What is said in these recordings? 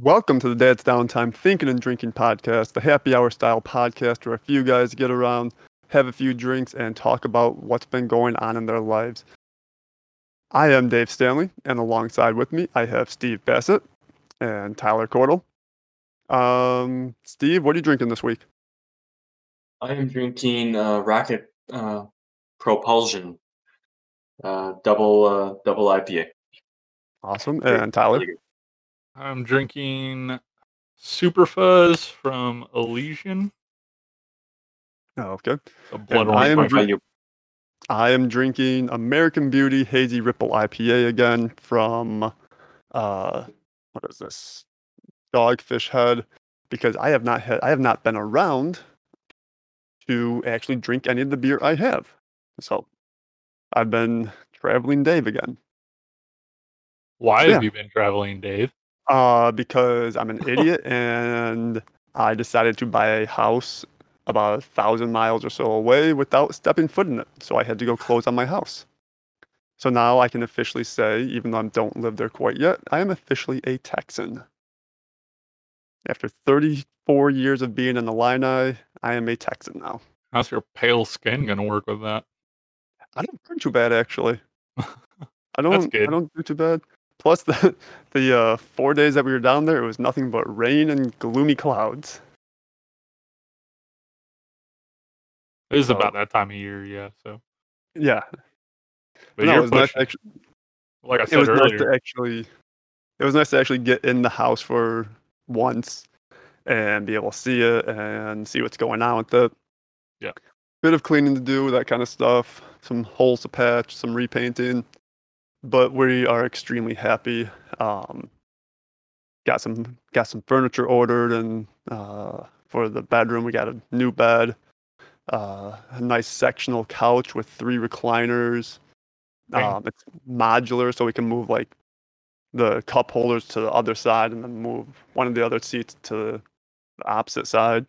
Welcome to the Dad's Downtime Thinking and Drinking Podcast, the happy hour style podcast where a few guys get around, have a few drinks, and talk about what's been going on in their lives. I am Dave Stanley, and alongside with me, I have Steve Bassett and Tyler Cordell. Steve, what are you drinking this week? I am drinking Rocket Propulsion, double IPA. Awesome. And Tyler? I'm drinking Super Fuzz from Elysian. Oh, okay. I am drinking American Beauty Hazy Ripple IPA again from, what is this? Dogfish Head, because I have not been around to actually drink any of the beer I have. So I've been traveling Dave again. Why have you been traveling Dave? Because I'm an idiot and I decided to buy a house about 1,000 miles or so away without stepping foot in it. So I had to go close on my house. So now I can officially say, even though I don't live there quite yet, I am officially a Texan. After 34 years of being an Illini, I am a Texan now. How's your pale skin going to work with that? I don't do too bad, actually. I don't do too bad. Plus, the 4 days that we were down there, it was nothing but rain and gloomy clouds. It is about that time of year, yeah. So, yeah. But no, it was nice to actually, like I said earlier, it was nice to actually get in the house for once and be able to see it and see what's going on with it. Yeah. Bit of cleaning to do, that kind of stuff. Some holes to patch, some repainting. But we are extremely happy. Got some furniture ordered, and for the bedroom we got a new bed, a nice sectional couch with 3 recliners. It's modular, so we can move like the cup holders to the other side, and then move one of the other seats to the opposite side.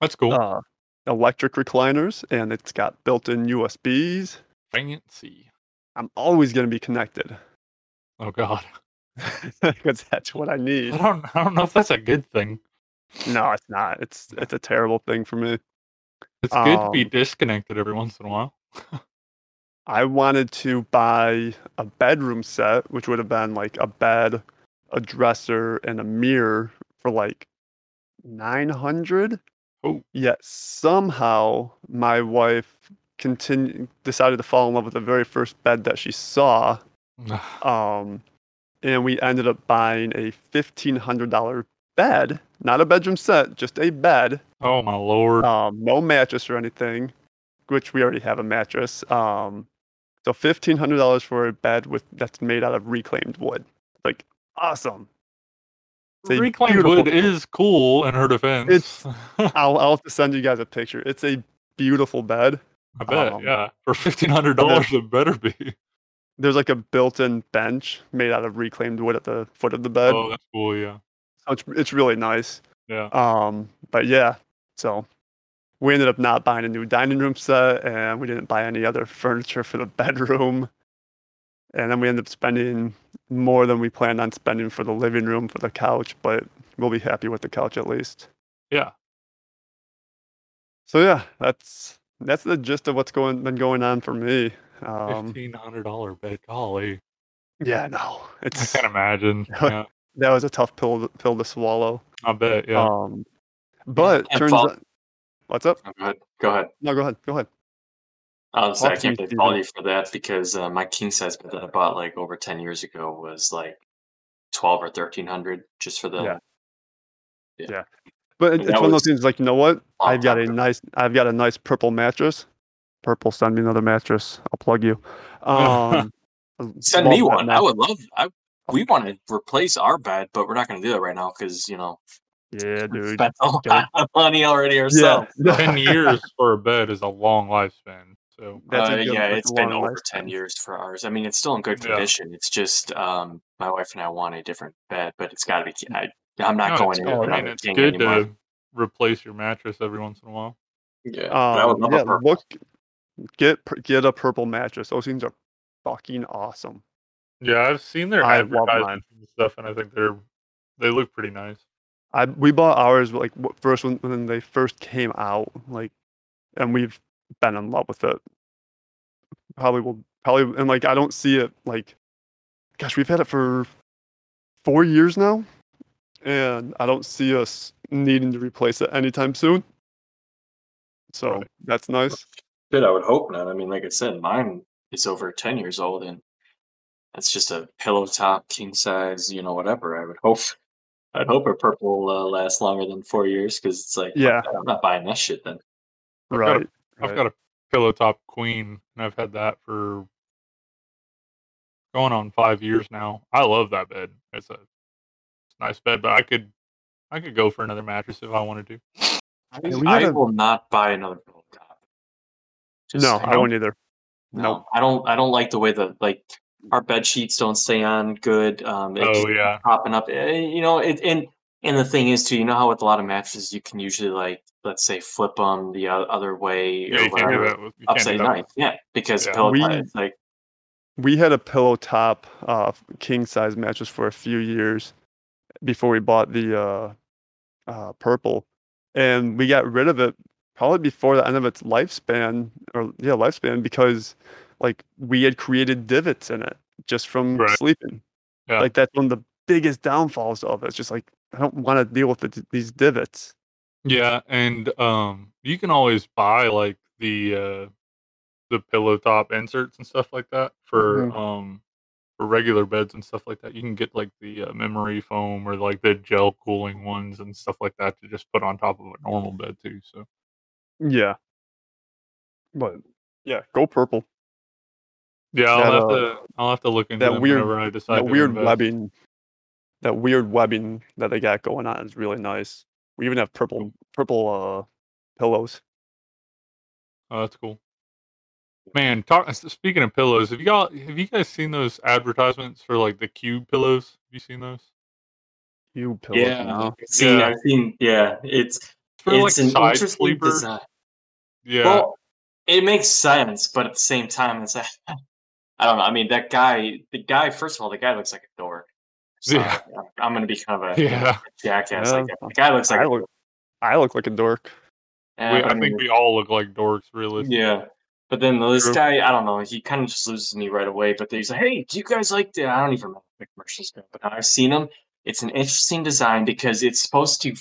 That's cool. Electric recliners, and it's got built-in USBs. Fancy. I'm always going to be connected. Oh, God. Because that's what I need. I don't know if that's a good thing. No, it's not. It's a terrible thing for me. It's good to be disconnected every once in a while. I wanted to buy a bedroom set, which would have been like a bed, a dresser, and a mirror for like $900. Oh. Yet somehow my wife decided to fall in love with the very first bed that she saw, and we ended up buying a $1,500 bed, not a bedroom set, just a bed. Oh my lord! No mattress or anything, which we already have a mattress. So $1,500 for a bed that's made out of reclaimed wood. Like, awesome. Reclaimed wood is cool. In her defense, I'll have to send you guys a picture. It's a beautiful bed. I bet, yeah. For $1,500, it better be. There's like a built-in bench made out of reclaimed wood at the foot of the bed. Oh, that's cool, yeah. So it's really nice. Yeah. But yeah, so we ended up not buying a new dining room set, and we didn't buy any other furniture for the bedroom. And then we ended up spending more than we planned on spending for the living room, for the couch, but we'll be happy with the couch at least. Yeah. So yeah, that's the gist of what's been going on for me. $1,500 bed, golly. Yeah, no, I can't imagine. Yeah. That was a tough pill to swallow. I bet. Yeah. But turns out, what's up? Oh, go ahead. No, go ahead. I can't fault you for that because my king size bed that I bought like over 10 years ago was like $1,200 or $1,300 just for the. Yeah. But it's one of those things. Like, you know what? I've got a nice purple mattress. Purple, send me another mattress. I'll plug you. Send me one. Mattress. I would love. We want to replace our bed, but we're not going to do that right now because Yeah, dude. Spent a lot of money already ourselves. Yeah. 10 years for a bed is a long lifespan. So it's been over lifespan. 10 years for ours. I mean, it's still in good condition. Yeah. It's just my wife and I want a different bed, but it's got to be. I'm not going in. I mean, it's good anymore. To replace your mattress every once in a while. Yeah, get a purple mattress. Those things are fucking awesome. Yeah, I've seen their advertisements and stuff, and I think they're They look pretty nice. We bought ours like first when they first came out, like, and we've been in love with it. Probably and like I don't see it like, gosh, we've had it for 4 years now, and I don't see us needing to replace it anytime soon. So right. That's nice. Good, I would hope not. I mean, like I said, mine is over 10 years old, and it's just a pillow top, king size, you know, whatever. I would hope. I'd hope a Purple lasts longer than 4 years, because it's like, yeah, I'm not buying that shit then. Right. I've got a pillow top queen, and I've had that for going on 5 years now. I love that bed. It's a nice bed, but I could go for another mattress if I wanted to. I will not buy another pillow top. I won't either. No, I don't like the way the like. Our bed sheets don't stay on good. Popping up, you know. And the thing is too, you know how with a lot of mattresses you can usually like, let's say, flip them the other way or whatever, upside down. Yeah, because pillow top. Like we had a pillow top king size mattress for a few years before we bought the Purple, and we got rid of it probably before the end of its lifespan because. Like we had created divots in it just from sleeping. Yeah. Like that's one of the biggest downfalls of it. It's just like, I don't want to deal with these divots. Yeah. And you can always buy like the pillow top inserts and stuff like that for regular beds and stuff like that. You can get like the memory foam or like the gel cooling ones and stuff like that to just put on top of a normal bed too. So yeah. But yeah, go Purple. Yeah, I'll have to look into that whenever I decide. That weird webbing that they got going on is really nice. We even have purple pillows. Oh, that's cool. Man, speaking of pillows, have you guys seen those advertisements for like the Cube pillows? Have you seen those? Cube pillows. Yeah, no. It's like an side sleeper design. Yeah. Well, it makes sense, but at the same time it's I don't know. I mean, the guy, first of all, the guy looks like a dork. So yeah. I'm going to be kind of a jackass. Yeah. Like the guy looks like a dork. I look like a dork. I think we all look like dorks, really. Yeah. But then this guy, I don't know, he kind of just loses me right away. But he's like, hey, do you guys like that? I don't even remember the commercials, but I've seen them. It's an interesting design because it's supposed to,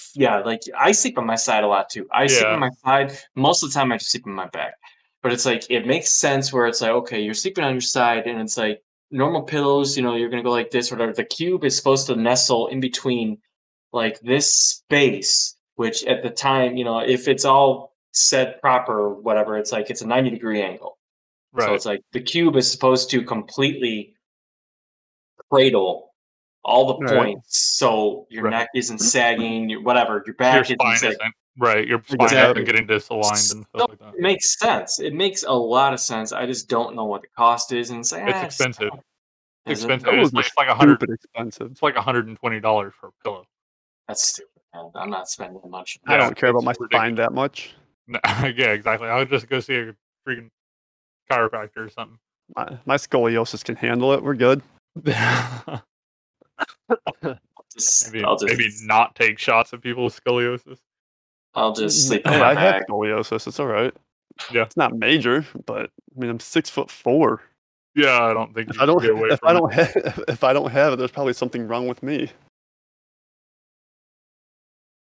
like I sleep on my side a lot too. I sleep on my side. Most of the time I just sleep on my back. But it's like, it makes sense where it's like, okay, you're sleeping on your side and it's like normal pillows, you know, you're going to go like this or whatever. The Cube is supposed to nestle in between like this space, which at the time, you know, if it's all set proper or whatever, it's like, it's a 90-degree angle. Right. So it's like the Cube is supposed to completely cradle all the points. So your neck isn't sagging, whatever, your back isn't sagging. Right, your spine doesn't get disaligned and stuff like that. It makes sense. It makes a lot of sense. I just don't know what the cost is, and it's like it's expensive. It's like $100. It's like $120 for a pillow. That's stupid. I'm not spending much. I don't care about my spine that much. No, yeah, exactly. I would just go see a freaking chiropractor or something. My scoliosis can handle it. We're good. Maybe not take shots at people with scoliosis. I'll just sleep on my back. I have scoliosis. It's all right. Yeah, it's not major, but I mean, I'm 6'4". Yeah, I don't think you can get away from it. If I don't have it, there's probably something wrong with me.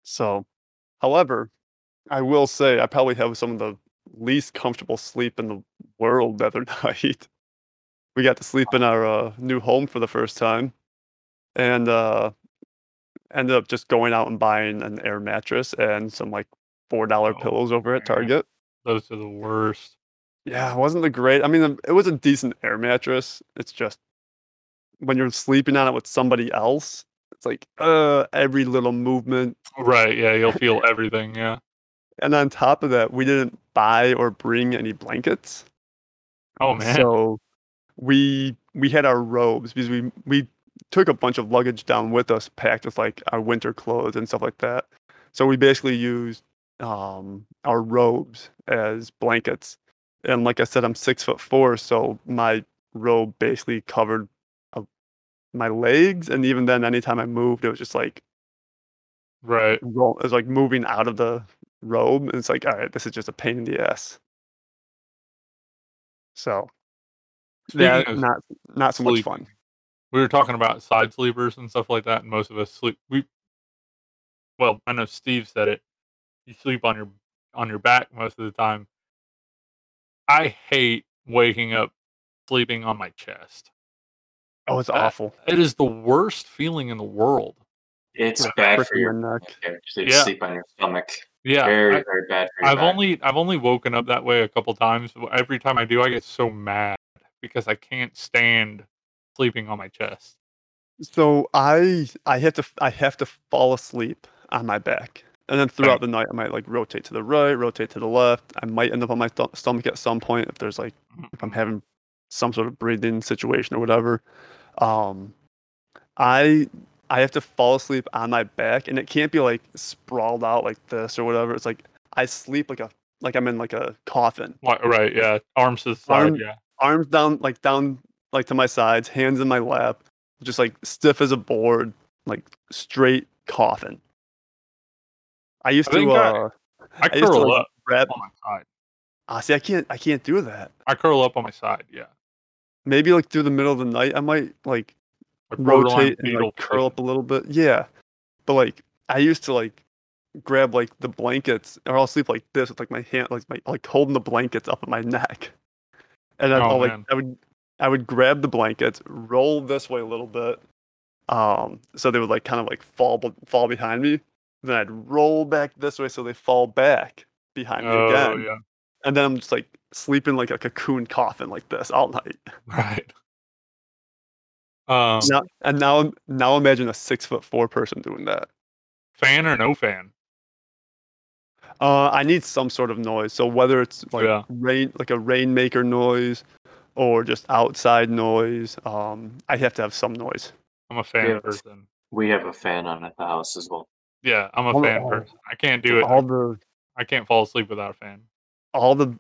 So, however, I will say I probably have some of the least comfortable sleep in the world the other night. We got to sleep in our new home for the first time, and ended up just going out and buying an air mattress and some like $4 pillows over at Target. Those are the worst. Yeah, it wasn't the great. I mean, it was a decent air mattress. It's just when you're sleeping on it with somebody else, it's like every little movement. Right. Yeah, you'll feel everything. Yeah. And on top of that, we didn't buy or bring any blankets. Oh man. So we had our robes because we took a bunch of luggage down with us, packed with like our winter clothes and stuff like that. So we basically used our robes as blankets. And like I said, I'm 6'4", so my robe basically covered my legs, and even then, anytime I moved, it was just like, right, roll, it was like moving out of the robe, and it's like, all right, this is just a pain in the ass. So, yeah, not so much fun. We were talking about side sleepers and stuff like that, and most of us sleep. Well, I know Steve said it. You sleep on your back most of the time. I hate waking up sleeping on my chest. Oh, it's awful. It is the worst feeling in the world. It's bad for your neck. Yeah. Sleep on your stomach. Yeah, very bad for your back. I've only woken up that way a couple times. Every time I do, I get so mad because I can't stand sleeping on my chest. So I have to fall asleep on my back. And then throughout the night, I might like rotate to the right, rotate to the left. I might end up on my stomach at some point if there's like, if I'm having some sort of breathing situation or whatever. I have to fall asleep on my back, and it can't be like sprawled out like this or whatever. It's like I sleep like I'm in like a coffin. Right, yeah. Arms to the side, Arms down to my sides, hands in my lap, just like stiff as a board, like straight coffin. I used to curl up on my side. See, I can't do that. I curl up on my side, yeah. Maybe like through the middle of the night, I might like rotate and like curl up a little bit. Yeah. But like I used to like grab like the blankets, or I'll sleep like this with like my hand, like holding the blankets up at my neck. And I would grab the blankets, roll this way a little bit, so they would like kind of like fall behind me. Then I'd roll back this way so they fall back behind me again. Yeah. And then I'm just like sleeping like a cocoon coffin like this all night. Right. Now imagine a 6'4" person doing that. Fan or no fan? I need some sort of noise. So whether it's like rain, like a rainmaker noise, or just outside noise, I have to have some noise. I'm a fan person. We have a fan on at the house as well. Yeah, I'm a fan person. I can't do it. I can't fall asleep without a fan. All the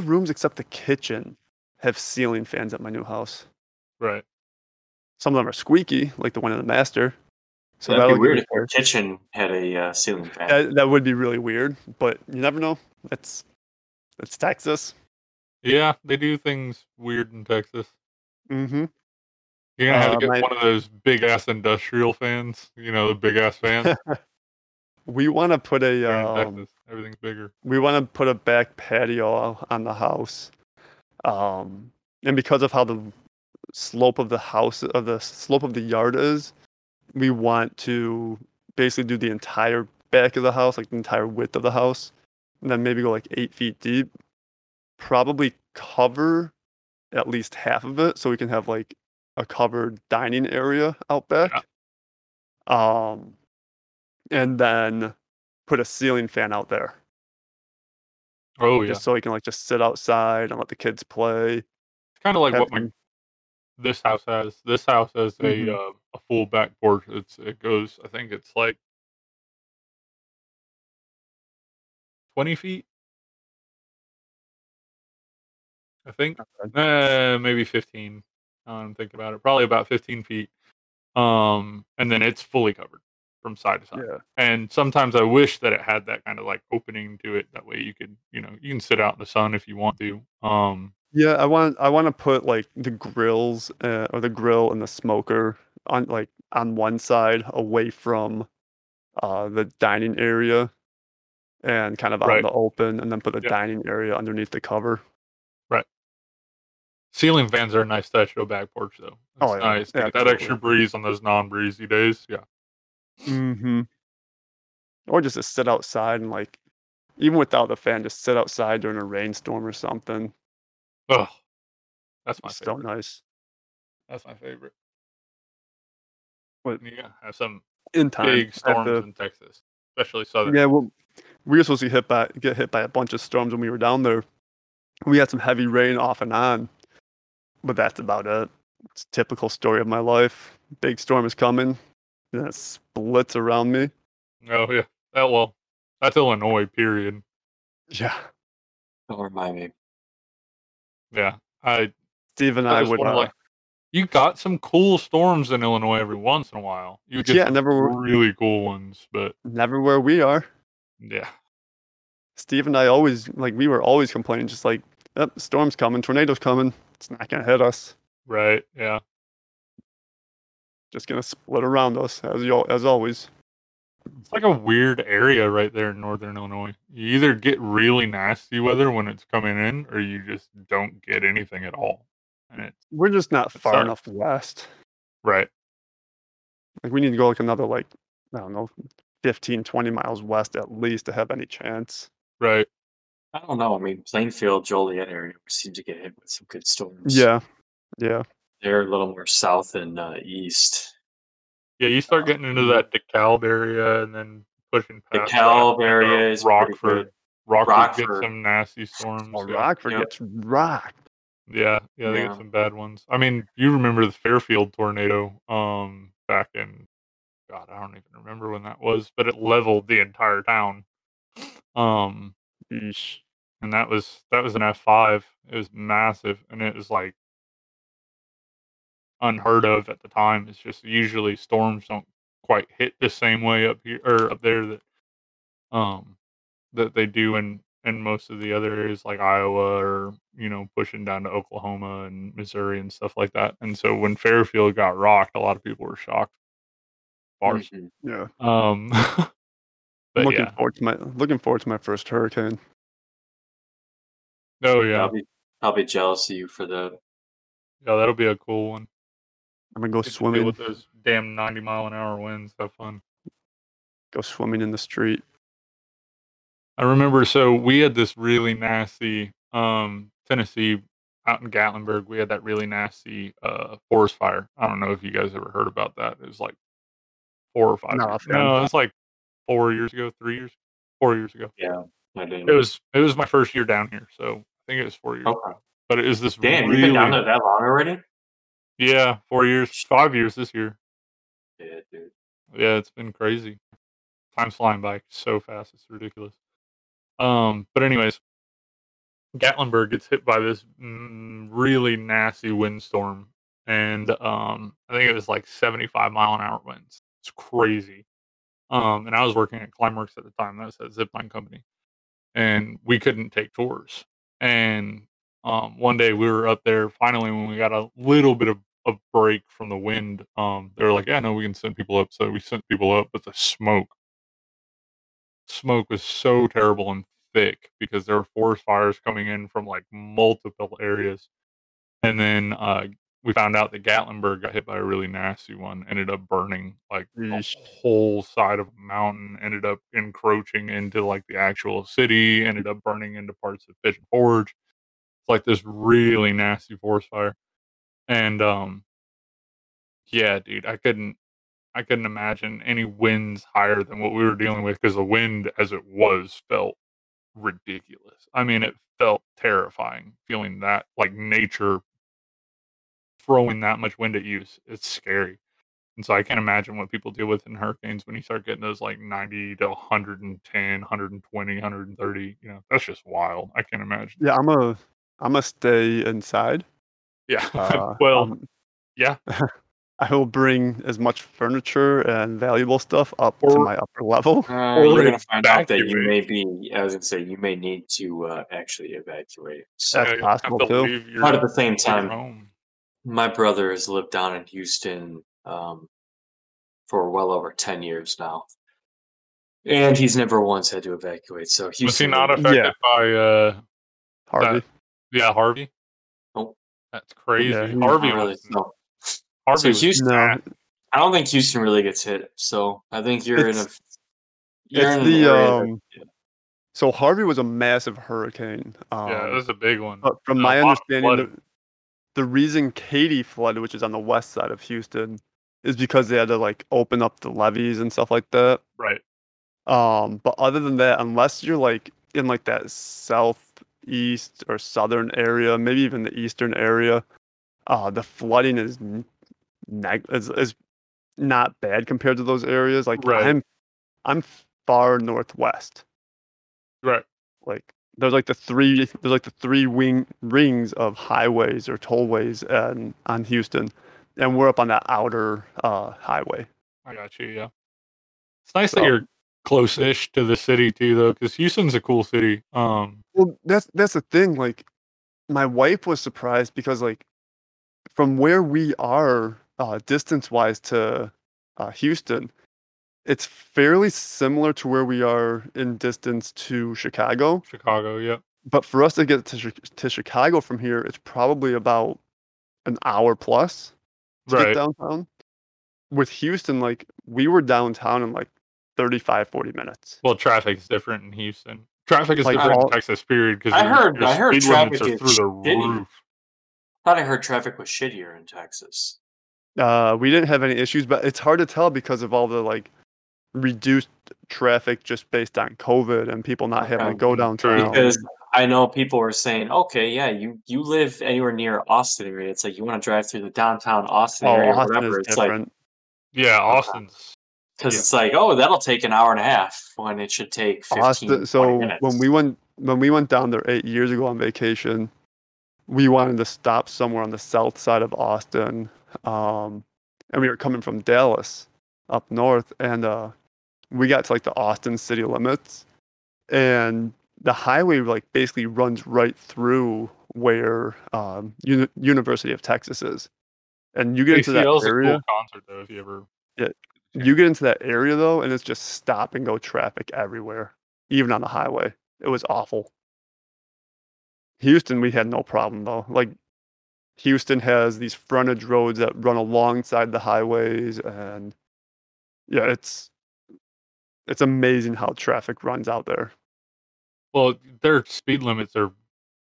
rooms except the kitchen have ceiling fans at my new house. Right. Some of them are squeaky, like the one in the master. So that'd be weird if your kitchen had a ceiling fan. That would be really weird, but you never know. It's Texas. Yeah, they do things weird in Texas. Mm-hmm. You're going to have to get one of those big-ass industrial fans. You know, the big-ass fan. We want to put everything's bigger. We want to put a back patio on the house. And because of how the slope of the house, of the slope of the yard is, we want to basically do the entire back of the house, like the entire width of the house, and then maybe go like 8 feet deep. Probably cover at least half of it so we can have like a covered dining area out back. Yeah. And then put a ceiling fan out there. Oh, yeah. Just so you can like just sit outside and let the kids play. It's kind of like this house has. This house has a full back porch. It goes, I think it's like 20 feet. I think maybe 15. I'm thinking about it. Probably about 15 feet. And then it's fully covered from side to side. Yeah. And sometimes I wish that it had that kind of like opening to it. That way you could, you can sit out in the sun if you want to. Yeah, I want to put like the grills or the grill and the smoker on one side away from the dining area and kind of out in the open, and then put the dining area underneath the cover. Ceiling fans are a nice touch to a back porch, though. That's nice. Yeah, that extra breeze on those non-breezy days. Yeah. Mm-hmm. Or just to sit outside and, like, even without the fan, just sit outside during a rainstorm or something. Oh, that's my favorite. Still nice. That's my favorite. What? Yeah, have some big storms in Texas, especially southern. Yeah, well, we were supposed to get hit by a bunch of storms when we were down there. We had some heavy rain off and on. But that's about it. It's a typical story of my life. Big storm is coming. And it splits around me. Oh, yeah. That's Illinois, period. Yeah. Don't remind me. Yeah. Steve and I would... you got some cool storms in Illinois every once in a while. You get really cool ones, but never where we are. Yeah. Steve and I always, like, we were always complaining, just like, oh, storm's coming, tornado's coming. It's not going to hit us. Right, yeah. Just going to split around us, as always. It's like a weird area right there in northern Illinois. You either get really nasty weather when it's coming in, or you just don't get anything at all. And we're just not far enough west. Right. Like, we need to go, like, another, like, I don't know, 15, 20 miles west at least to have any chance. Right. I don't know. I mean, Plainfield, Joliet area seem to get hit with some good storms. Yeah. Yeah. They're a little more south and east. Yeah, you start getting into that DeKalb area and then pushing past DeKalb area is Rockford. Rockford gets some nasty storms. Oh, yeah. Rockford gets rocked. Yeah, they get some bad ones. I mean, you remember the Fairfield tornado back in, God, I don't even remember when that was, but it leveled the entire town. And that was an F5. It was massive, and it was like unheard of at the time. It's just usually storms don't quite hit the same way up here or up there that they do in most of the other areas, like Iowa or, you know, pushing down to Oklahoma and Missouri and stuff like that. And so when Fairfield got rocked, a lot of people were shocked. Yeah. But I'm looking forward to my first hurricane. Oh yeah. I'll be jealous of you for the. Yeah, that'll be a cool one. I'm gonna go swimming with those damn 90-mile-an-hour winds. Have fun. Go swimming in the street. I remember. So we had this really nasty Tennessee out in Gatlinburg. We had that really nasty forest fire. I don't know if you guys ever heard about that. It was like 4 or 5. No, it was like 4 years ago. Yeah, I didn't. It was my first year down here, so I think it was 4 years. Okay. But it was this. Damn, really, you've been down there that long already? Yeah, 5 years this year. Yeah, dude. Yeah, it's been crazy. Time's flying by so fast, it's ridiculous. But anyways, Gatlinburg gets hit by this really nasty windstorm, and I think it was like 75-mile-an-hour winds. It's crazy. And I was working at Climeworks at the time. That was that zipline company, and we couldn't take tours. And one day we were up there. Finally, when we got a little bit of a break from the wind, they were like, "Yeah, no, we can send people up." So we sent people up, but the smoke was so terrible and thick because there were forest fires coming in from like multiple areas. And then we found out that Gatlinburg got hit by a really nasty one, ended up burning like the whole side of a mountain, ended up encroaching into like the actual city, ended up burning into parts of Pigeon Forge. It's like this really nasty forest fire. And yeah, dude, I couldn't imagine any winds higher than what we were dealing with, because the wind as it was felt ridiculous. I mean, it felt terrifying, feeling that, like, nature throwing that much wind at you. It's scary. And so I can't imagine what people deal with in hurricanes when you start getting those like 90 to 110, 120, 130. You know, that's just wild. I can't imagine. Yeah, I'm a stay inside. Yeah. Yeah. I will bring as much furniture and valuable stuff up to my upper level. We're going to find out that you may need to actually evacuate. So that's possible too. But at the same time, home. My brother has lived down in Houston for well over 10 years now. And he's never once had to evacuate. So Houston, was he not affected by Harvey? Harvey. Oh, that's crazy. Yeah, Harvey was no. Harvey. So Houston, no. I don't think Houston really gets hit. So I think So Harvey was a massive hurricane. It was a big one. But from my understanding, the reason Katy flooded, which is on the west side of Houston, is because they had to like open up the levees and stuff like that. Right. But other than that, unless you're like in like that southeast or southern area, maybe even the eastern area, the flooding is not bad compared to those areas. Like I'm far northwest. Right. Like there's like the three wing rings of highways or tollways on Houston. and we're up on that outer highway. I got you. Yeah, it's nice that you're close-ish to the city too, though, because Houston's a cool city. Well, that's the thing. Like, my wife was surprised because, like, from where we are distance-wise to Houston, it's fairly similar to where we are in distance to Chicago. Chicago, yeah. But for us to get to Chicago from here, it's probably about an hour plus to get downtown. With Houston, like, we were downtown in like 35, 40 minutes. Well, traffic is different in Houston. Traffic is like different in Texas, period. Because I heard traffic is through the roof. I thought I heard traffic was shittier in Texas. We didn't have any issues, but it's hard to tell because of all the like reduced traffic just based on COVID and people not having to go downtown. Because I know people are saying, okay, yeah, you live anywhere near Austin area. It's like you want to drive through the downtown Austin area. Austin whatever. It's different. Like, yeah, Austin's. Because it's like, oh, that'll take an hour and a half when it should take 15 Austin, so 20 minutes. When we went down there 8 years ago on vacation, we wanted to stop somewhere on the south side of Austin. And we were coming from Dallas up north, and we got to like the Austin city limits, and the highway like basically runs right through where University of Texas is, and you get into that area. Cool concert though, if you ever. Yeah, you get into that area though, and it's just stop and go traffic everywhere, even on the highway. It was awful. Houston, we had no problem though. Like, Houston has these frontage roads that run alongside the highways, and yeah, it's amazing how traffic runs out there. Well, their speed limits are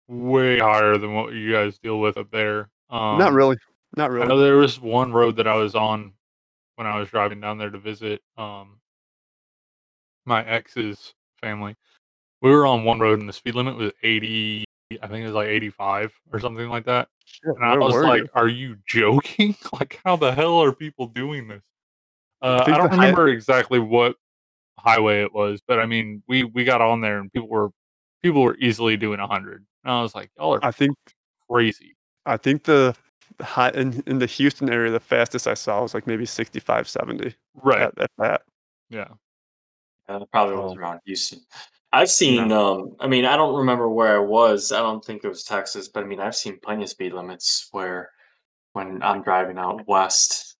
way higher than what you guys deal with up there. Not really. I know there was one road that I was on when I was driving down there to visit my ex's family. We were on one road, and the speed limit was 80. I think it was like 85 or something like that. Shit, and I was like, are you joking? Like, how the hell are people doing this? I don't remember exactly what highway it was, but I mean, we got on there and people were easily doing 100. And I was like, y'all are crazy. I think in the Houston area, the fastest I saw was like maybe 65, 70. Right. At that. Yeah. That probably was around Houston. I've seen, I mean, I don't remember where I was. I don't think it was Texas, but I mean, I've seen plenty of speed limits where when I'm driving out west,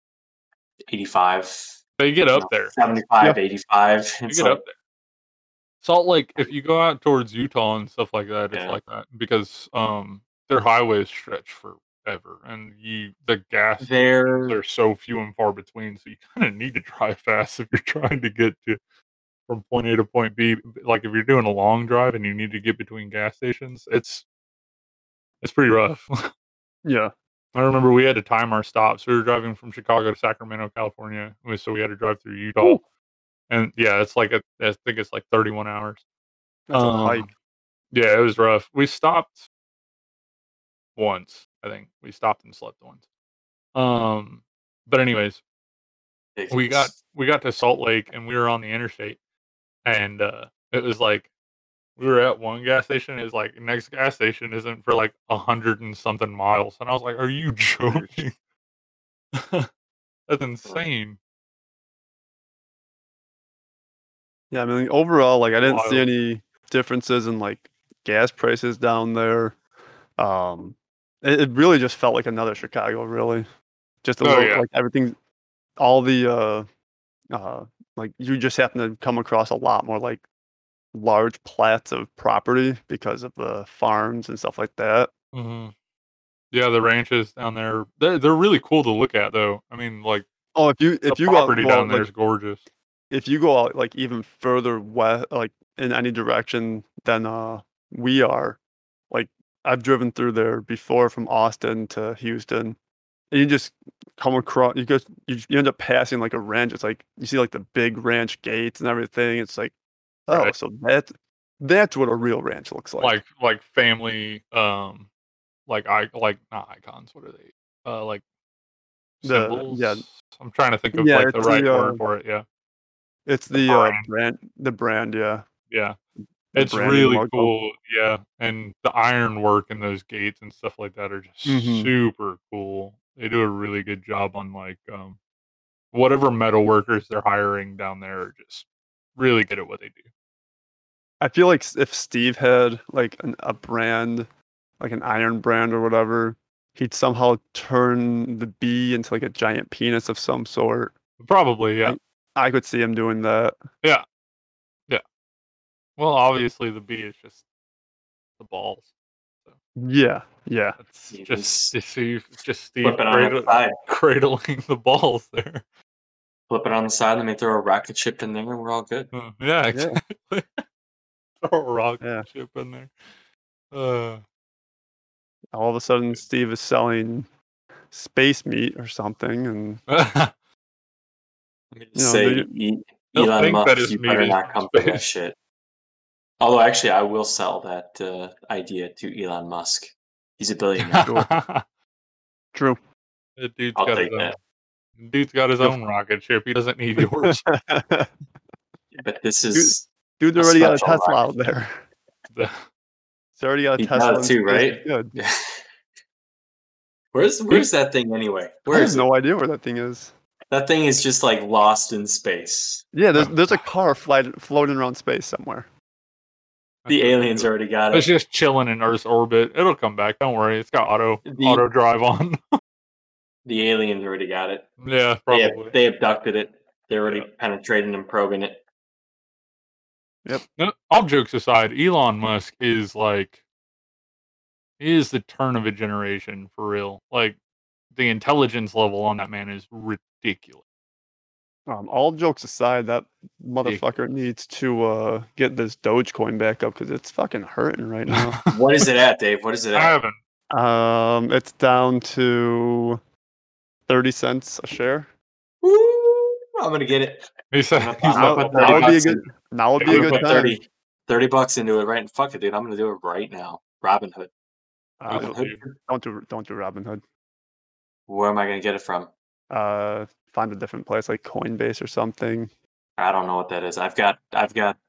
85. They get up there. 75, 85. You get up there. Salt Lake, if you go out towards Utah and stuff like that, it's like that because their highways stretch forever. And the gas, they're so few and far between. So you kind of need to drive fast if you're trying to get to from point A to point B. Like if you're doing a long drive and you need to get between gas stations, it's pretty rough. Yeah. I remember we had to time our stops. We were driving from Chicago to Sacramento, California. So we had to drive through Utah. Ooh. And yeah, it's like I think it's like 31 hours. That's a hike. Yeah, it was rough. We stopped once, I think. We stopped and slept once. But anyways, we got to Salt Lake and we were on the interstate. And it was like, we were at one gas station. It was like, next gas station isn't for like 100 and something miles. And I was like, are you joking? That's insane. Yeah, I mean, overall, like, I didn't see any differences in like gas prices down there. It really just felt like another Chicago, really. Just a little, like everything, all the, like, you just happen to come across a lot more like large plats of property because of the farms and stuff like that. Mm-hmm. Yeah, the ranches down there, they're really cool to look at though. I mean, like, if you property go out, down there, like, is gorgeous. If you go out like even further west, like in any direction than we are, like I've driven through there before from Austin to Houston, and you just come across, you end up passing like a ranch. It's like you see like the big ranch gates and everything. It's like, oh, right. So that's what a real ranch looks like. Like family, like not icons. What are they? Like symbols. I'm trying to think of like the right word for it. Yeah, it's the brand. Yeah, yeah, it's really cool. Yeah, and the ironwork in those gates and stuff like that are just super cool. They do a really good job on like whatever metal workers they're hiring down there are just really good at what they do. I feel like if Steve had like a brand, like an iron brand or whatever, he'd somehow turn the bee into like a giant penis of some sort. Probably, yeah. I could see him doing that. Yeah. Yeah. Well, obviously the bee is just the balls. So. Yeah. Yeah. It's just Steve cradling the balls there. Flip it on the side, let me throw a rocket ship in there and we're all good. Yeah, exactly. Yeah. Throw a rocket ship in there. All of a sudden, Steve is selling space meat or something, and Elon Musk, you better not come for that shit. Although, actually, I will sell that idea to Elon Musk. He's a billionaire. True. Dude's got his own rocket ship. He doesn't need yours. But this is dude already got a Tesla out there. Already got a Tesla too, right? Good. Yeah. Where's that thing anyway? I have no idea where that thing is. That thing is just like lost in space. Yeah, there's a car floating around space somewhere. The aliens already got it. It's just chilling in Earth's orbit. It'll come back. Don't worry. It's got auto drive on. The aliens already got it. Yeah, probably. They abducted it. They're already penetrating and probing it. Yep. All jokes aside, Elon Musk is like, he is the turn of a generation for real. Like, the intelligence level on that man is ridiculous. All jokes aside, that motherfucker needs to get this Dogecoin back up because it's fucking hurting right now. What is it at, Dave? What is it at? I haven't. It's down to 30 cents a share. Woo! I'm gonna get it. Now would be a good time. 30 bucks into it, right? And fuck it, dude. I'm going to do it right now. Robinhood. Don't do Robinhood. Where am I going to get it from? Find a different place like Coinbase or something. I don't know what that is. I've got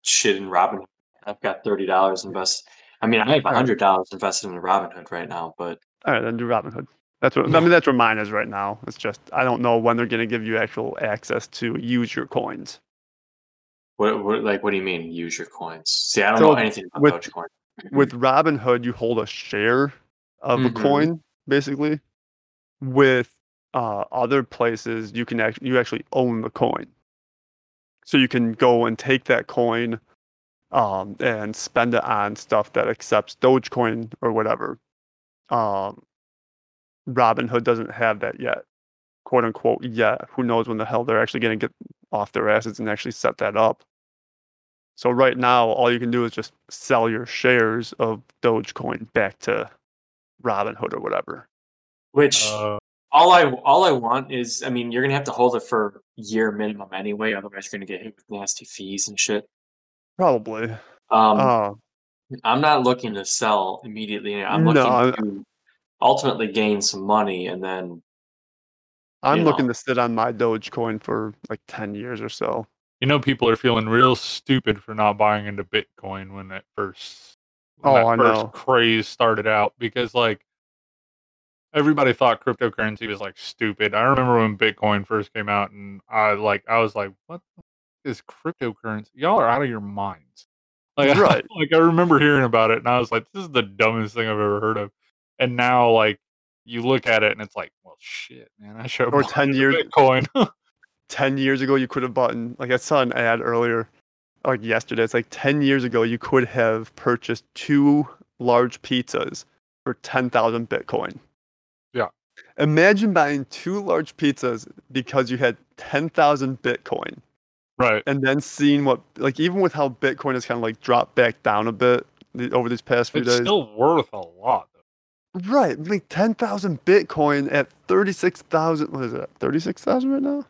shit in Robinhood. I've got $30 invested. I mean, I have $100 invested in Robinhood right now, but all right, then do Robinhood. That's where mine is right now. It's just I don't know when they're going to give you actual access to use your coins. What do you mean, use your coins? See, I don't know anything about Dogecoin. With Robinhood, you hold a share of a coin, basically. With other places, you can actually own the coin. So you can go and take that coin and spend it on stuff that accepts Dogecoin or whatever. Robinhood doesn't have that yet. "Quote unquote," yeah. Who knows when the hell they're actually going to get off their asses and actually set that up? So right now, all you can do is just sell your shares of Dogecoin back to Robinhood or whatever. Which all I want is, I mean, you're going to have to hold it for a year minimum anyway. Otherwise, you're going to get hit with nasty fees and shit. Probably. I'm not looking to sell immediately. I'm looking to ultimately gain some money and then. I'm looking to sit on my Dogecoin for like 10 years or so. You know, people are feeling real stupid for not buying into Bitcoin when that first craze started out, because like everybody thought cryptocurrency was like stupid. I remember when Bitcoin first came out and I was like, what the fuck is cryptocurrency? Y'all are out of your minds. Like, right. I remember hearing about it and I was like, this is the dumbest thing I've ever heard of. And now like, you look at it and it's like, well, shit, man. I should have bought Bitcoin. 10 years ago, you could have bought. Like I saw an ad earlier, like yesterday. It's like 10 years ago, you could have purchased 2 large pizzas for 10,000 Bitcoin. Yeah. Imagine buying 2 large pizzas because you had 10,000 Bitcoin. Right. And then seeing what, like, even with how Bitcoin has kind of like dropped back down a bit over these past few days, it's still worth a lot. Right, like 10,000 Bitcoin at 36,000. What is it? 36,000 right now.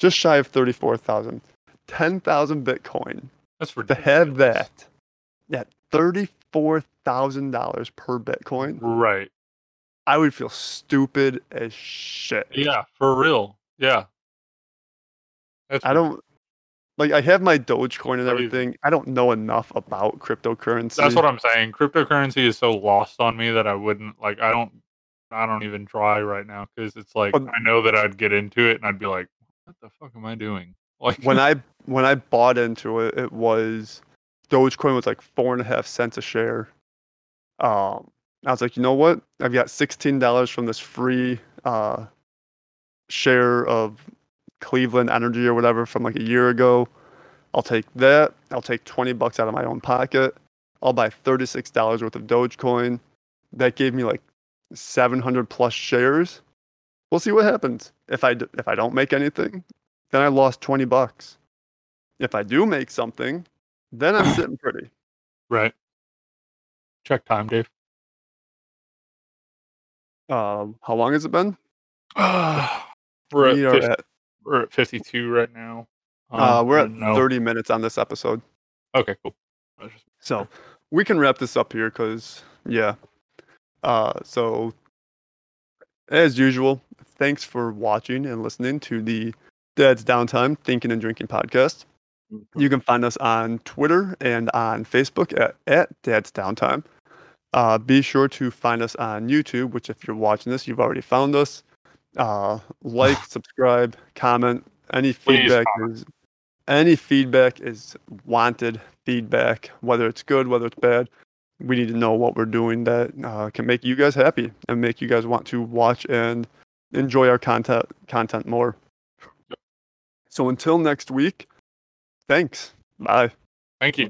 Just shy of 34,000. 10,000 Bitcoin. That's ridiculous. To have that at $34,000 per Bitcoin. Right. I would feel stupid as shit. Yeah, for real. Yeah. That's I don't. Like, I have my Dogecoin and everything. I don't know enough about cryptocurrency. That's what I'm saying. Cryptocurrency is so lost on me that I wouldn't, like, I don't even try right now, because it's like, I know that I'd get into it and I'd be like, what the fuck am I doing? Like, when I bought into it, it was Dogecoin was like 4.5 cents a share. I was like, you know what? I've got $16 from this free share of Cleveland Energy or whatever from like a year ago. I'll take that. I'll take $20 out of my own pocket. I'll buy $36 worth of Dogecoin. That gave me like 700 plus shares. We'll see what happens. If I don't make anything, then I lost $20. If I do make something, then I'm sitting pretty. Right. Check time, Dave. How long has it been? We're at 52 right now. We're at 30 minutes on this episode. Okay, cool. So we can wrap this up here because, yeah. So, as usual, thanks for watching and listening to the Dad's Downtime Thinking and Drinking podcast. You can find us on Twitter and on Facebook at Dad's Downtime. Be sure to find us on YouTube, which if you're watching this, you've already found us. Like, subscribe, comment. Any feedback is wanted feedback, whether it's good, whether it's bad. We need to know what we're doing that can make you guys happy and make you guys want to watch and enjoy our content more. So until next week, thanks. Bye. Thank you.